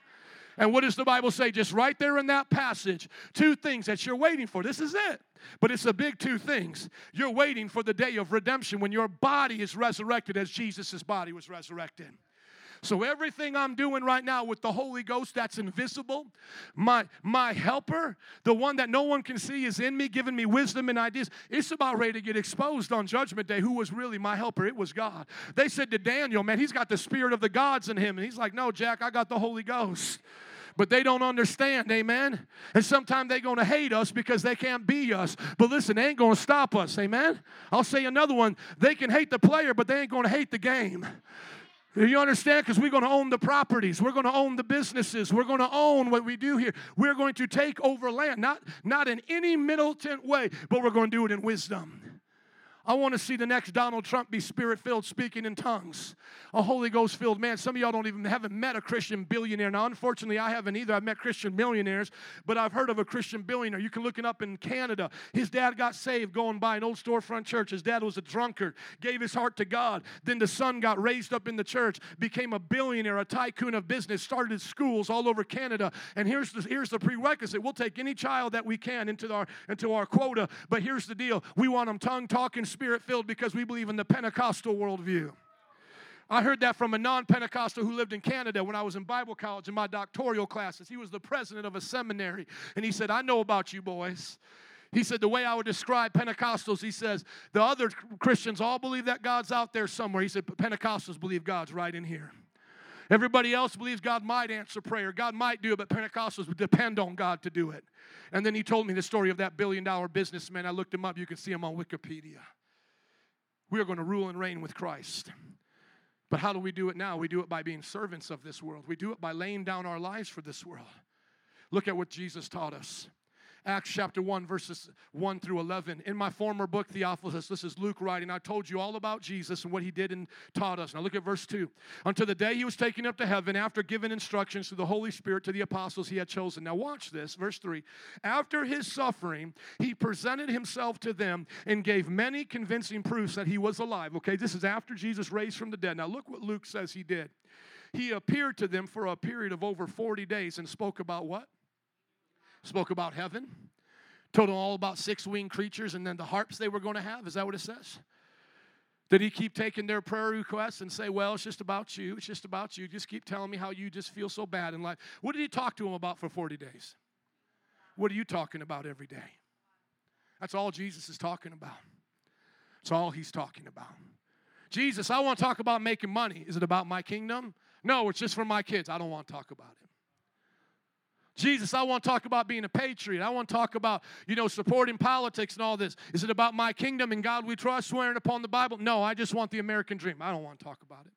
And what does the Bible say? Just right there in that passage, 2 things that you're waiting for. This is it. But it's a big 2 things. You're waiting for the day of redemption when your body is resurrected as Jesus' body was resurrected. So everything I'm doing right now with the Holy Ghost that's invisible, my helper, the one that no one can see is in me, giving me wisdom and ideas. It's about ready to get exposed on Judgment Day who was really my helper. It was God. They said to Daniel, man, he's got the spirit of the gods in him. And he's like, no, Jack, I got the Holy Ghost. But they don't understand, amen? And sometimes they're going to hate us because they can't be us. But listen, they ain't going to stop us, amen? I'll say another one. They can hate the player, but they ain't going to hate the game. Do you understand? Because we're going to own the properties. We're going to own the businesses. We're going to own what we do here. We're going to take over land, not in any militant way, but we're going to do it in wisdom. I want to see the next Donald Trump be spirit-filled, speaking in tongues. A Holy Ghost-filled man. Some of y'all haven't met a Christian billionaire. Now, unfortunately, I haven't either. I've met Christian millionaires, but I've heard of a Christian billionaire. You can look it up in Canada. His dad got saved going by an old storefront church. His dad was a drunkard, gave his heart to God. Then the son got raised up in the church, became a billionaire, a tycoon of business, started schools all over Canada. And here's the prerequisite. We'll take any child that we can into our quota, but here's the deal. We want them tongue-talking, spirit-filled, because we believe in the Pentecostal worldview. I heard that from a non-Pentecostal who lived in Canada when I was in Bible college in my doctoral classes. He was the president of a seminary, and he said, I know about you boys. He said, the way I would describe Pentecostals, he says, the other Christians all believe that God's out there somewhere. He said, but Pentecostals believe God's right in here. Everybody else believes God might answer prayer. God might do it, but Pentecostals would depend on God to do it. And then he told me the story of that billion-dollar businessman. I looked him up. You can see him on Wikipedia. We are going to rule and reign with Christ. But how do we do it now? We do it by being servants of this world. We do it by laying down our lives for this world. Look at what Jesus taught us. Acts chapter 1, verses 1 through 11. In my former book, Theophilus, this is Luke writing, I told you all about Jesus and what he did and taught us. Now look at verse 2. Until the day he was taken up to heaven, after giving instructions through the Holy Spirit to the apostles he had chosen. Now watch this, verse 3. After his suffering, he presented himself to them and gave many convincing proofs that he was alive. Okay, this is after Jesus raised from the dead. Now look what Luke says he did. He appeared to them for a period of over 40 days and spoke about what? Spoke about heaven, Told them all about six-winged creatures and then the harps they were going to have. Is that what it says? Did he keep taking their prayer requests and say, well, it's just about you. It's just about you. Just keep telling me how you just feel so bad in life. What did he talk to them about for 40 days? What are you talking about every day? That's all Jesus is talking about. That's all he's talking about. Jesus, I want to talk about making money. Is it about my kingdom? No, it's just for my kids. I don't want to talk about it. Jesus, I want to talk about being a patriot. I want to talk about, supporting politics and all this. Is it about my kingdom and God we trust, swearing upon the Bible? No, I just want the American dream. I don't want to talk about it.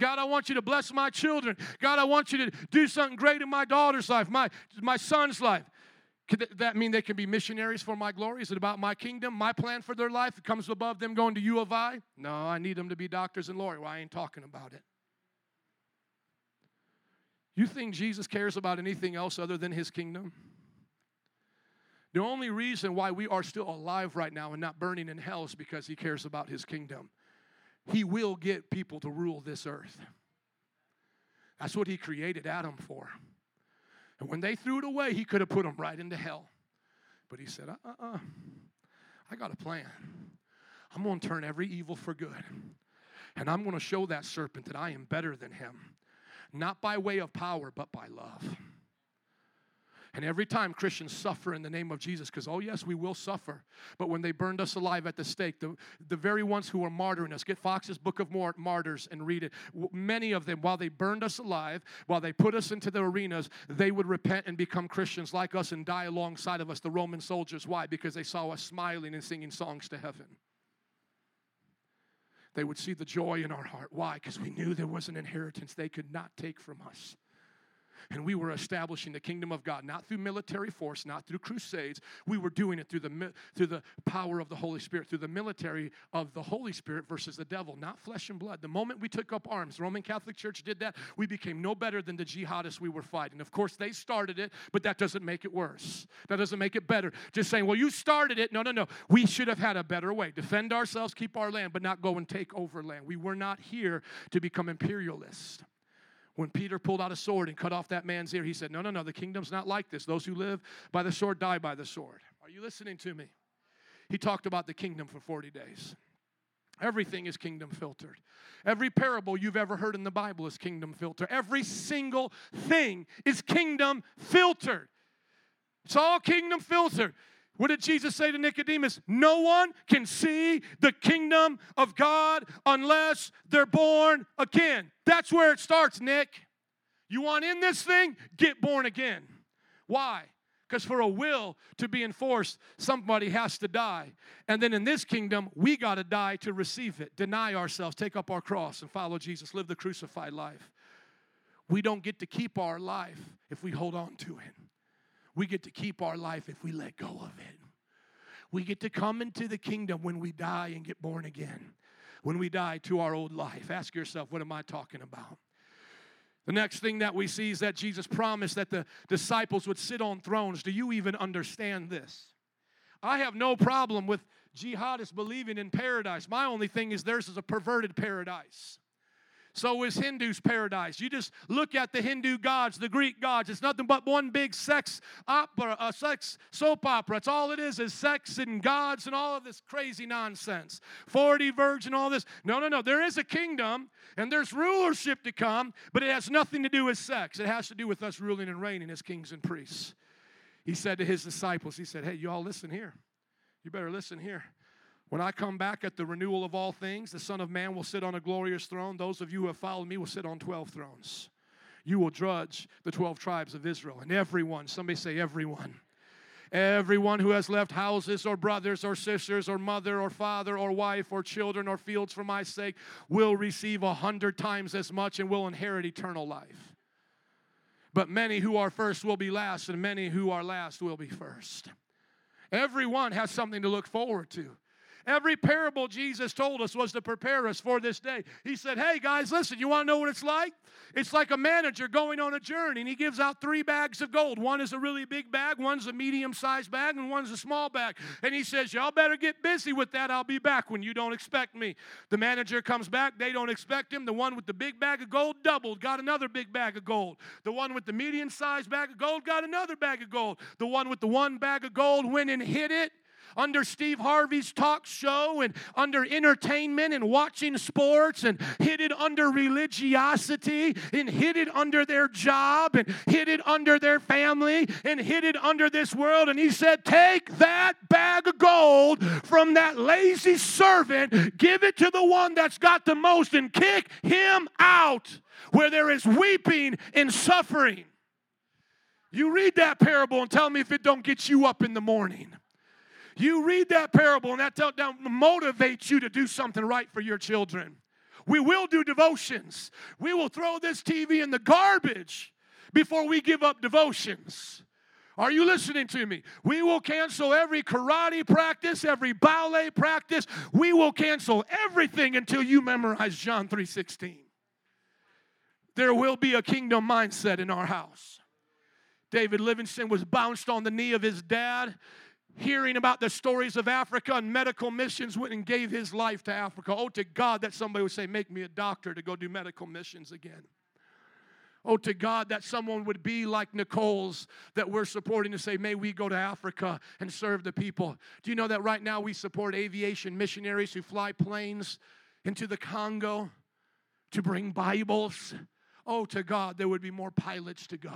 God, I want you to bless my children. God, I want you to do something great in my daughter's life, my son's life. Could that mean they can be missionaries for my glory? Is it about my kingdom, my plan for their life? It comes above them going to U of I? No, I need them to be doctors and lawyers. Well, I ain't talking about it. You think Jesus cares about anything else other than his kingdom? The only reason why we are still alive right now and not burning in hell is because he cares about his kingdom. He will get people to rule this earth. That's what he created Adam for. And when they threw it away, he could have put them right into hell. But he said, I got a plan. I'm going to turn every evil for good. And I'm going to show that serpent that I am better than him. Not by way of power, but by love. And every time Christians suffer in the name of Jesus, because, oh, yes, we will suffer. But when they burned us alive at the stake, the very ones who were martyring us, get Fox's Book of Martyrs and read it. Many of them, while they burned us alive, while they put us into the arenas, they would repent and become Christians like us and die alongside of us, the Roman soldiers. Why? Because they saw us smiling and singing songs to heaven. They would see the joy in our heart. Why? Because we knew there was an inheritance they could not take from us. And we were establishing the kingdom of God, not through military force, not through crusades. We were doing it through the power of the Holy Spirit, through the military of the Holy Spirit versus the devil, not flesh and blood. The moment we took up arms, the Roman Catholic Church did that, we became no better than the jihadists we were fighting. Of course, they started it, but that doesn't make it worse. That doesn't make it better. Just saying, well, you started it. No. We should have had a better way. Defend ourselves, keep our land, but not go and take over land. We were not here to become imperialists. When Peter pulled out a sword and cut off that man's ear, he said, no, the kingdom's not like this. Those who live by the sword die by the sword. Are you listening to me? He talked about the kingdom for 40 days. Everything is kingdom filtered. Every parable you've ever heard in the Bible is kingdom filtered. Every single thing is kingdom filtered. It's all kingdom filtered. What did Jesus say to Nicodemus? No one can see the kingdom of God unless they're born again. That's where it starts, Nick. You want in this thing? Get born again. Why? Because for a will to be enforced, somebody has to die. And then in this kingdom, we got to die to receive it. Deny ourselves, take up our cross, and follow Jesus. Live the crucified life. We don't get to keep our life if we hold on to it. We get to keep our life if we let go of it. We get to come into the kingdom when we die and get born again. When we die to our old life. Ask yourself, what am I talking about? The next thing that we see is that Jesus promised that the disciples would sit on thrones. Do you even understand this? I have no problem with jihadists believing in paradise. My only thing is theirs is a perverted paradise. So is Hindu's paradise. You just look at the Hindu gods, the Greek gods. It's nothing but one big sex soap opera. It's all it is sex and gods and all of this crazy nonsense. 40 virgin, all this. No. There is a kingdom and there's rulership to come, but it has nothing to do with sex. It has to do with us ruling and reigning as kings and priests. He said to his disciples, he said, hey, you all listen here. You better listen here. When I come back at the renewal of all things, the Son of Man will sit on a glorious throne. Those of you who have followed me will sit on 12 thrones. You will judge the 12 tribes of Israel. And everyone, somebody say everyone. Everyone who has left houses or brothers or sisters or mother or father or wife or children or fields for my sake will receive 100 times as much and will inherit eternal life. But many who are first will be last, and many who are last will be first. Everyone has something to look forward to. Every parable Jesus told us was to prepare us for this day. He said, hey, guys, listen, you want to know what it's like? It's like a manager going on a journey, and he gives out 3 bags of gold. One is a really big bag, one's a medium-sized bag, and one's a small bag. And he says, y'all better get busy with that. I'll be back when you don't expect me. The manager comes back. They don't expect him. The one with the big bag of gold doubled, got another big bag of gold. The one with the medium-sized bag of gold got another bag of gold. The one with the one bag of gold went and hid it. Under Steve Harvey's talk show and under entertainment and watching sports and hid it under religiosity and hid it under their job and hid it under their family and hid it under this world. And he said, take that bag of gold from that lazy servant, give it to the one that's got the most, and kick him out where there is weeping and suffering. You read that parable and tell me if it don't get you up in the morning. You read that parable and that motivates you to do something right for your children. We will do devotions. We will throw this TV in the garbage before we give up devotions. Are you listening to me? We will cancel every karate practice, every ballet practice. We will cancel everything until you memorize John 3:16. There will be a kingdom mindset in our house. David Livingston was bounced on the knee of his dad, hearing about the stories of Africa and medical missions, went and gave his life to Africa. Oh, to God that somebody would say, make me a doctor to go do medical missions again. Oh, to God that someone would be like Nicole's that we're supporting to say, may we go to Africa and serve the people. Do you know that right now we support aviation missionaries who fly planes into the Congo to bring Bibles? Oh, to God there would be more pilots to go.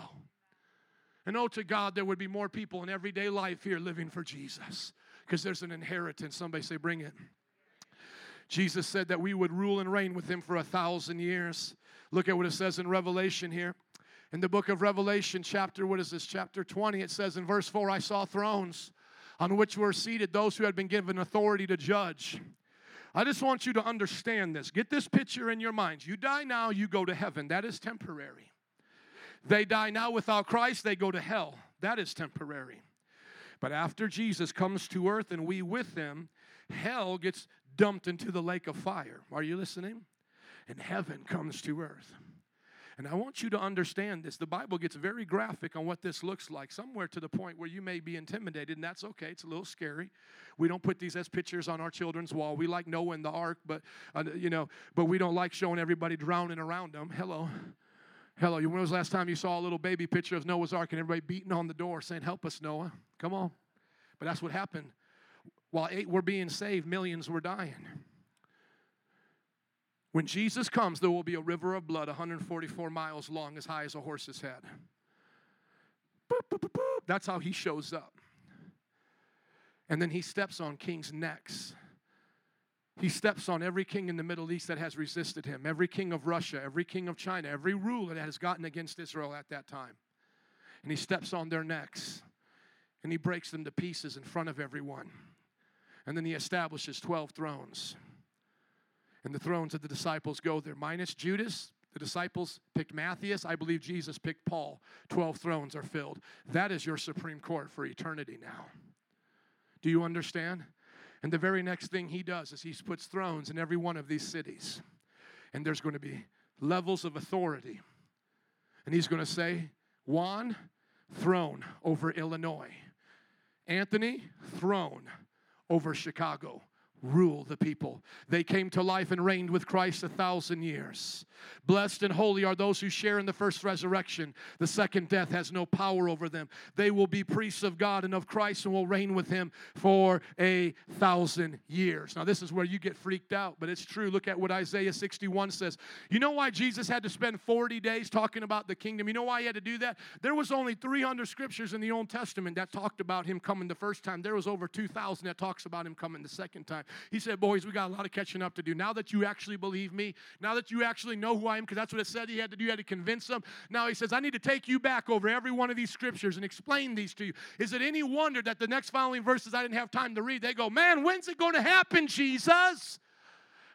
And oh, to God, there would be more people in everyday life here living for Jesus, because there's an inheritance. Somebody say, bring it. Jesus said that we would rule and reign with him for 1,000 years. Look at what it says in Revelation here. In the book of Revelation, chapter 20, it says in verse 4, I saw thrones on which were seated those who had been given authority to judge. I just want you to understand this. Get this picture in your mind. You die now, you go to heaven. That is temporary. They die now without Christ, they go to hell. That is temporary. But after Jesus comes to earth and we with him, hell gets dumped into the lake of fire. Are you listening? And heaven comes to earth. And I want you to understand this. The Bible gets very graphic on what this looks like, somewhere to the point where you may be intimidated, and that's okay. It's a little scary. We don't put these as pictures on our children's wall. We like Noah and the ark, but we don't like showing everybody drowning around them. Hello, when was the last time you saw a little baby picture of Noah's Ark and everybody beating on the door saying, help us, Noah, come on? But that's what happened. While 8 were being saved, millions were dying. When Jesus comes, there will be a river of blood 144 miles long, as high as a horse's head. Boop, boop, boop, boop. That's how he shows up. And then he steps on kings' necks. He steps on every king in the Middle East that has resisted him, every king of Russia, every king of China, every ruler that has gotten against Israel at that time. And he steps on their necks, and he breaks them to pieces in front of everyone. And then he establishes 12 thrones. And the thrones of the disciples go there, minus Judas. The disciples picked Matthias. I believe Jesus picked Paul. 12 thrones are filled. That is your Supreme Court for eternity now. Do you understand? And the very next thing he does is he puts thrones in every one of these cities. And there's going to be levels of authority. And he's going to say, Juan, throne over Illinois. Anthony, throne over Chicago. Rule the people. They came to life and reigned with Christ 1,000 years. Blessed and holy are those who share in the first resurrection. The second death has no power over them. They will be priests of God and of Christ and will reign with him for 1,000 years. Now this is where you get freaked out, but it's true. Look at what Isaiah 61 says. You know why Jesus had to spend 40 days talking about the kingdom? You know why he had to do that? There was only 300 scriptures in the Old Testament that talked about him coming the first time. There was over 2,000 that talks about him coming the second time. He said, boys, we got a lot of catching up to do. Now that you actually believe me, now that you actually know who I am, because that's what it said he had to do. He had to convince them. Now he says, I need to take you back over every one of these scriptures and explain these to you. Is it any wonder that the next following verses I didn't have time to read? They go, man, when's it going to happen, Jesus?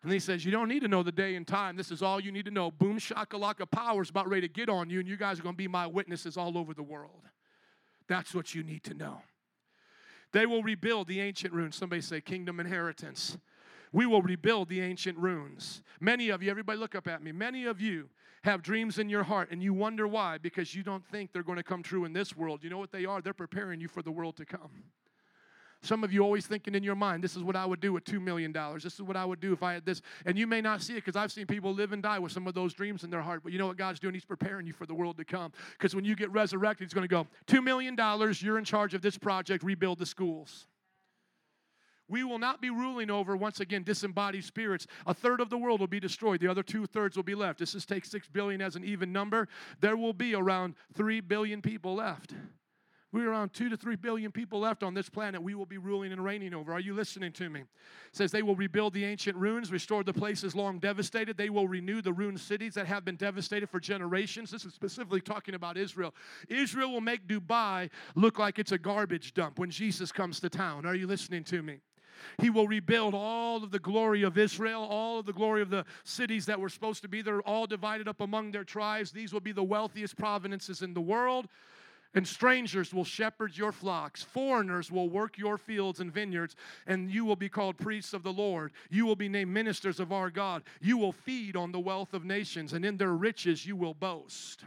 And he says, you don't need to know the day and time. This is all you need to know. Boom, shakalaka, power's about ready to get on you, and you guys are going to be my witnesses all over the world. That's what you need to know. They will rebuild the ancient ruins. Somebody say kingdom inheritance. We will rebuild the ancient ruins. Many of you, everybody look up at me. Many of you have dreams in your heart, and you wonder why, because you don't think they're going to come true in this world. You know what they are? They're preparing you for the world to come. Some of you always thinking in your mind, this is what I would do with $2 million. This is what I would do if I had this. And you may not see it because I've seen people live and die with some of those dreams in their heart. But you know what God's doing? He's preparing you for the world to come. Because when you get resurrected, He's going to go, $2 million, you're in charge of this project, rebuild the schools. We will not be ruling over, once again, disembodied spirits. A third of the world will be destroyed. The other two-thirds will be left. This is take 6 billion as an even number. There will be around 3 billion people left. We're around 2 to 3 billion people left on this planet we will be ruling and reigning over. Are you listening to me? It says they will rebuild the ancient ruins, restore the places long devastated. They will renew the ruined cities that have been devastated for generations. This is specifically talking about Israel. Israel will make Dubai look like it's a garbage dump when Jesus comes to town. Are you listening to me? He will rebuild all of the glory of Israel, all of the glory of the cities that were supposed to be there, all divided up among their tribes. These will be the wealthiest provinces in the world. And strangers will shepherd your flocks. Foreigners will work your fields and vineyards. And you will be called priests of the Lord. You will be named ministers of our God. You will feed on the wealth of nations. And in their riches you will boast.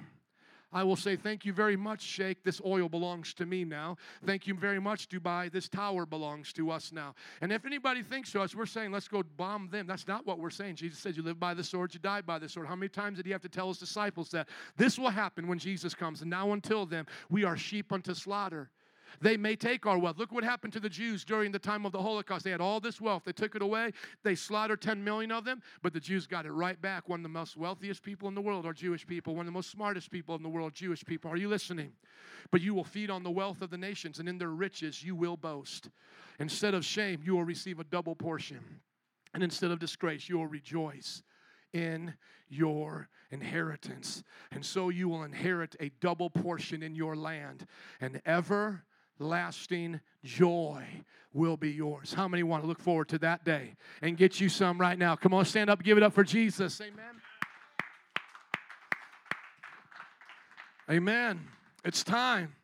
I will say, thank you very much, Sheikh. This oil belongs to me now. Thank you very much, Dubai. This tower belongs to us now. And if anybody thinks to us, we're saying, let's go bomb them. That's not what we're saying. Jesus said, you live by the sword, you die by the sword. How many times did He have to tell His disciples that? This will happen when Jesus comes. And now until then, we are sheep unto slaughter. They may take our wealth. Look what happened to the Jews during the time of the Holocaust. They had all this wealth. They took it away. They slaughtered 10 million of them, but the Jews got it right back. One of the most wealthiest people in the world are Jewish people. One of the most smartest people in the world, Jewish people. Are you listening? But you will feed on the wealth of the nations, and in their riches you will boast. Instead of shame, you will receive a double portion. And instead of disgrace, you will rejoice in your inheritance. And so you will inherit a double portion in your land, and ever lasting joy will be yours. How many want to look forward to that day and get you some right now? Come on, stand up, give it up for Jesus. Amen. Amen. It's time.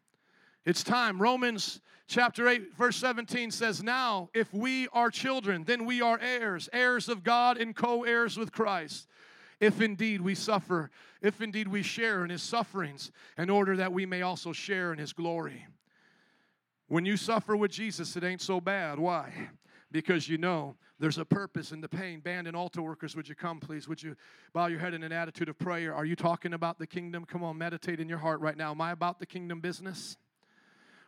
It's time. Romans chapter 8, verse 17 says, now, if we are children, then we are heirs, heirs of God and co-heirs with Christ. If indeed we suffer, if indeed we share in His sufferings, in order that we may also share in His glory. When you suffer with Jesus, it ain't so bad. Why? Because you know there's a purpose in the pain. Band and altar workers, would you come, please? Would you bow your head in an attitude of prayer? Are you talking about the kingdom? Come on, meditate in your heart right now. Am I about the kingdom business?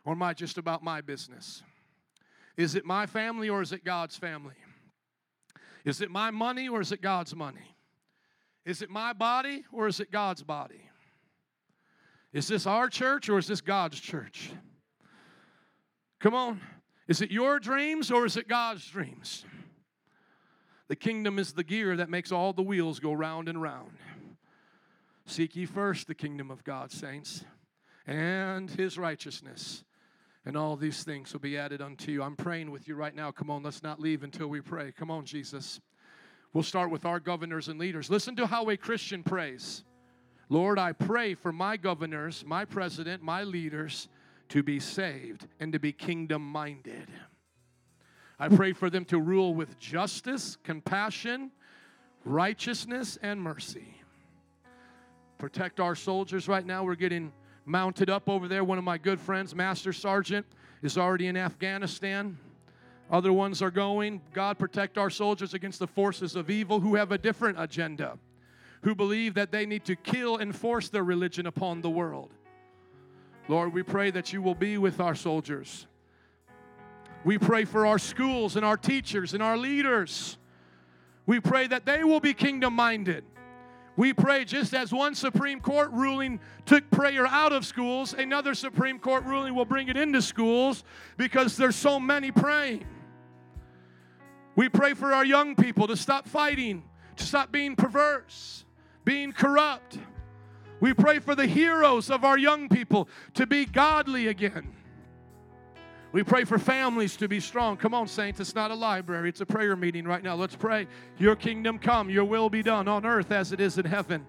Or am I just about my business? Is it my family or is it God's family? Is it my money or is it God's money? Is it my body or is it God's body? Is this our church or is this God's church? Come on. Is it your dreams or is it God's dreams? The kingdom is the gear that makes all the wheels go round and round. Seek ye first the kingdom of God, saints, and His righteousness, and all these things will be added unto you. I'm praying with you right now. Come on, let's not leave until we pray. Come on, Jesus. We'll start with our governors and leaders. Listen to how a Christian prays. Lord, I pray for my governors, my president, my leaders, to be saved and to be kingdom-minded. I pray for them to rule with justice, compassion, righteousness, and mercy. Protect our soldiers right now. We're getting mounted up over there. One of my good friends, Master Sergeant, is already in Afghanistan. Other ones are going. God, protect our soldiers against the forces of evil who have a different agenda, who believe that they need to kill and force their religion upon the world. Lord, we pray that you will be with our soldiers. We pray for our schools and our teachers and our leaders. We pray that they will be kingdom-minded. We pray just as one Supreme Court ruling took prayer out of schools, another Supreme Court ruling will bring it into schools because there's so many praying. We pray for our young people to stop fighting, to stop being perverse, being corrupt. We pray for the heroes of our young people to be godly again. We pray for families to be strong. Come on, saints, it's not a library. It's a prayer meeting right now. Let's pray. Your kingdom come, your will be done on earth as it is in heaven.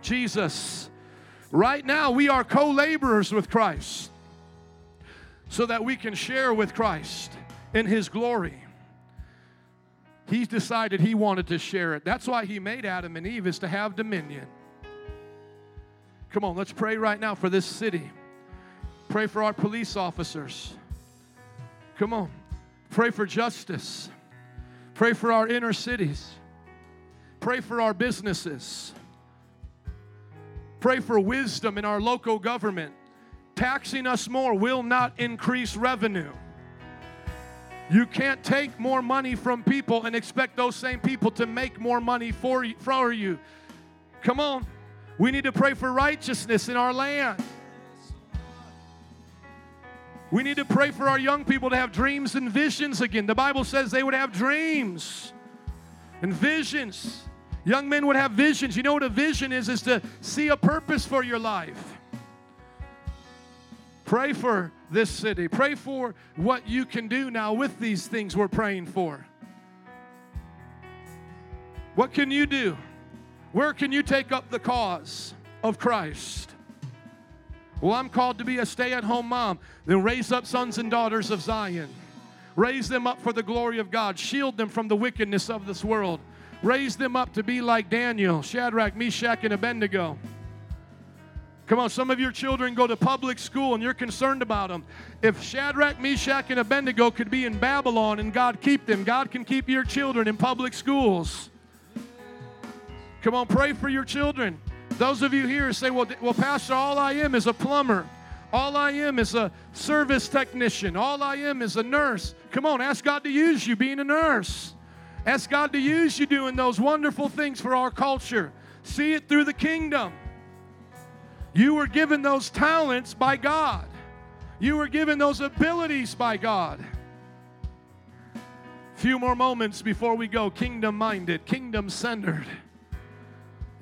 Jesus, right now we are co-laborers with Christ. so that we can share with Christ in His glory. He decided He wanted to share it. That's why He made Adam and Eve, is to have dominion. Come on, let's pray right now for this city. Pray for our police officers. Come on. Pray for justice. Pray for our inner cities. Pray for our businesses. Pray for wisdom in our local government. Taxing us more will not increase revenue. You can't take more money from people and expect those same people to make more money for you. Come on. We need to pray for righteousness in our land. We need to pray for our young people to have dreams and visions again. The Bible says they would have dreams and visions. Young men would have visions. You know what a vision is to see a purpose for your life. Pray for this city. Pray for what you can do now with these things we're praying for. What can you do? Where can you take up the cause of Christ? Well, I'm called to be a stay-at-home mom. Then raise up sons and daughters of Zion. Raise them up for the glory of God. Shield them from the wickedness of this world. Raise them up to be like Daniel, Shadrach, Meshach, and Abednego. Come on, some of your children go to public school and you're concerned about them. If Shadrach, Meshach, and Abednego could be in Babylon and God keep them, God can keep your children in public schools. Come on, pray for your children. Those of you here say, well, Pastor, all I am is a plumber. All I am is a service technician. All I am is a nurse. Come on, ask God to use you being a nurse. Ask God to use you doing those wonderful things for our culture. See it through the kingdom. You were given those talents by God. You were given those abilities by God. Few more moments before we go. Kingdom-minded, kingdom-centered.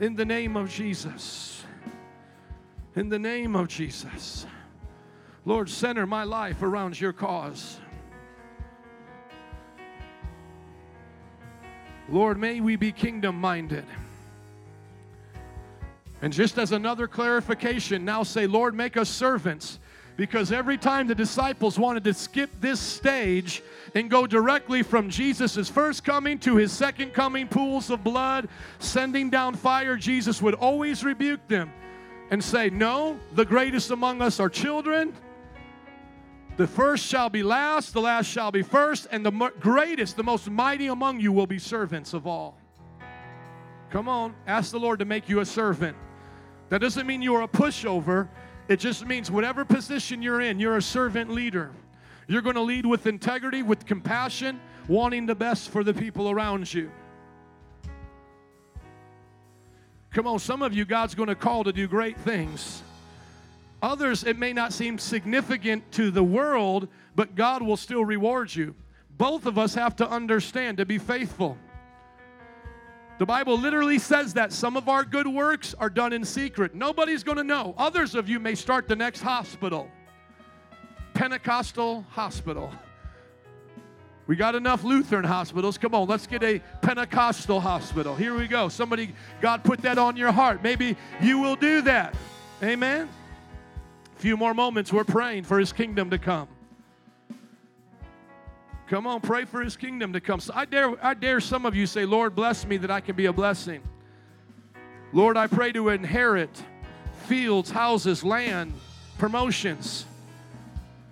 In the name of Jesus. In the name of Jesus. Lord, center my life around your cause. Lord, may we be kingdom-minded. And just as another clarification, now say, Lord, make us servants. Because every time the disciples wanted to skip this stage and go directly from Jesus' first coming to his second coming, pools of blood, sending down fire, Jesus would always rebuke them and say, no, the greatest among us are children. The first shall be last, the last shall be first, and the greatest, the most mighty among you will be servants of all. Come on, ask the Lord to make you a servant. That doesn't mean you're a pushover. It just means whatever position you're in, you're a servant leader. You're going to lead with integrity, with compassion, wanting the best for the people around you. Come on, some of you, God's going to call to do great things. Others, it may not seem significant to the world, but God will still reward you. Both of us have to understand to be faithful. The Bible literally says that some of our good works are done in secret. Nobody's going to know. Others of you may start the next hospital, Pentecostal hospital. We got enough Lutheran hospitals. Come on, let's get a Pentecostal hospital. Here we go. Somebody, God put that on your heart. Maybe you will do that. Amen? A few more moments. We're praying for His kingdom to come. Come on, pray for His kingdom to come. So I dare some of you say, Lord, bless me that I can be a blessing. Lord, I pray to inherit fields, houses, land, promotions.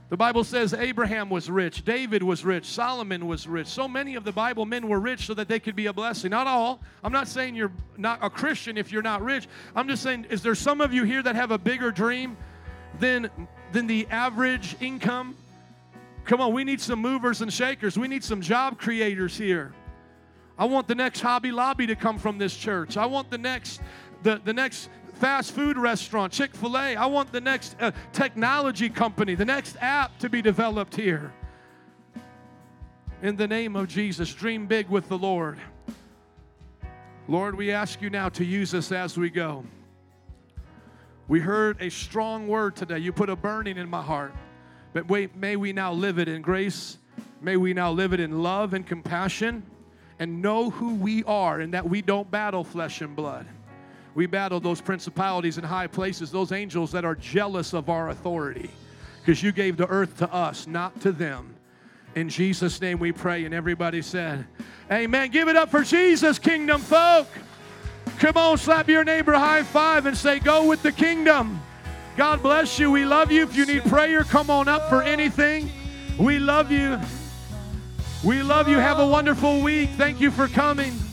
The Bible says Abraham was rich, David was rich, Solomon was rich. So many of the Bible men were rich so that they could be a blessing. Not all. I'm not saying you're not a Christian if you're not rich. I'm just saying, is there some of you here that have a bigger dream than the average income? Come on, we need some movers and shakers. We need some job creators here. I want the next Hobby Lobby to come from this church. I want the next fast food restaurant, Chick-fil-A. I want the next technology company, the next app to be developed here. In the name of Jesus, dream big with the Lord. Lord, we ask you now to use us as we go. We heard a strong word today. You put a burning in my heart. But may we now live it in grace. May we now live it in love and compassion and know who we are and that we don't battle flesh and blood. We battle those principalities in high places, those angels that are jealous of our authority. because you gave the earth to us, not to them. In Jesus' name we pray, and everybody said, amen. Give it up for Jesus, kingdom folk. Come on, slap your neighbor a high five and say, go with the kingdom. God bless you. We love you. If you need prayer, come on up for anything. We love you. We love you. Have a wonderful week. Thank you for coming.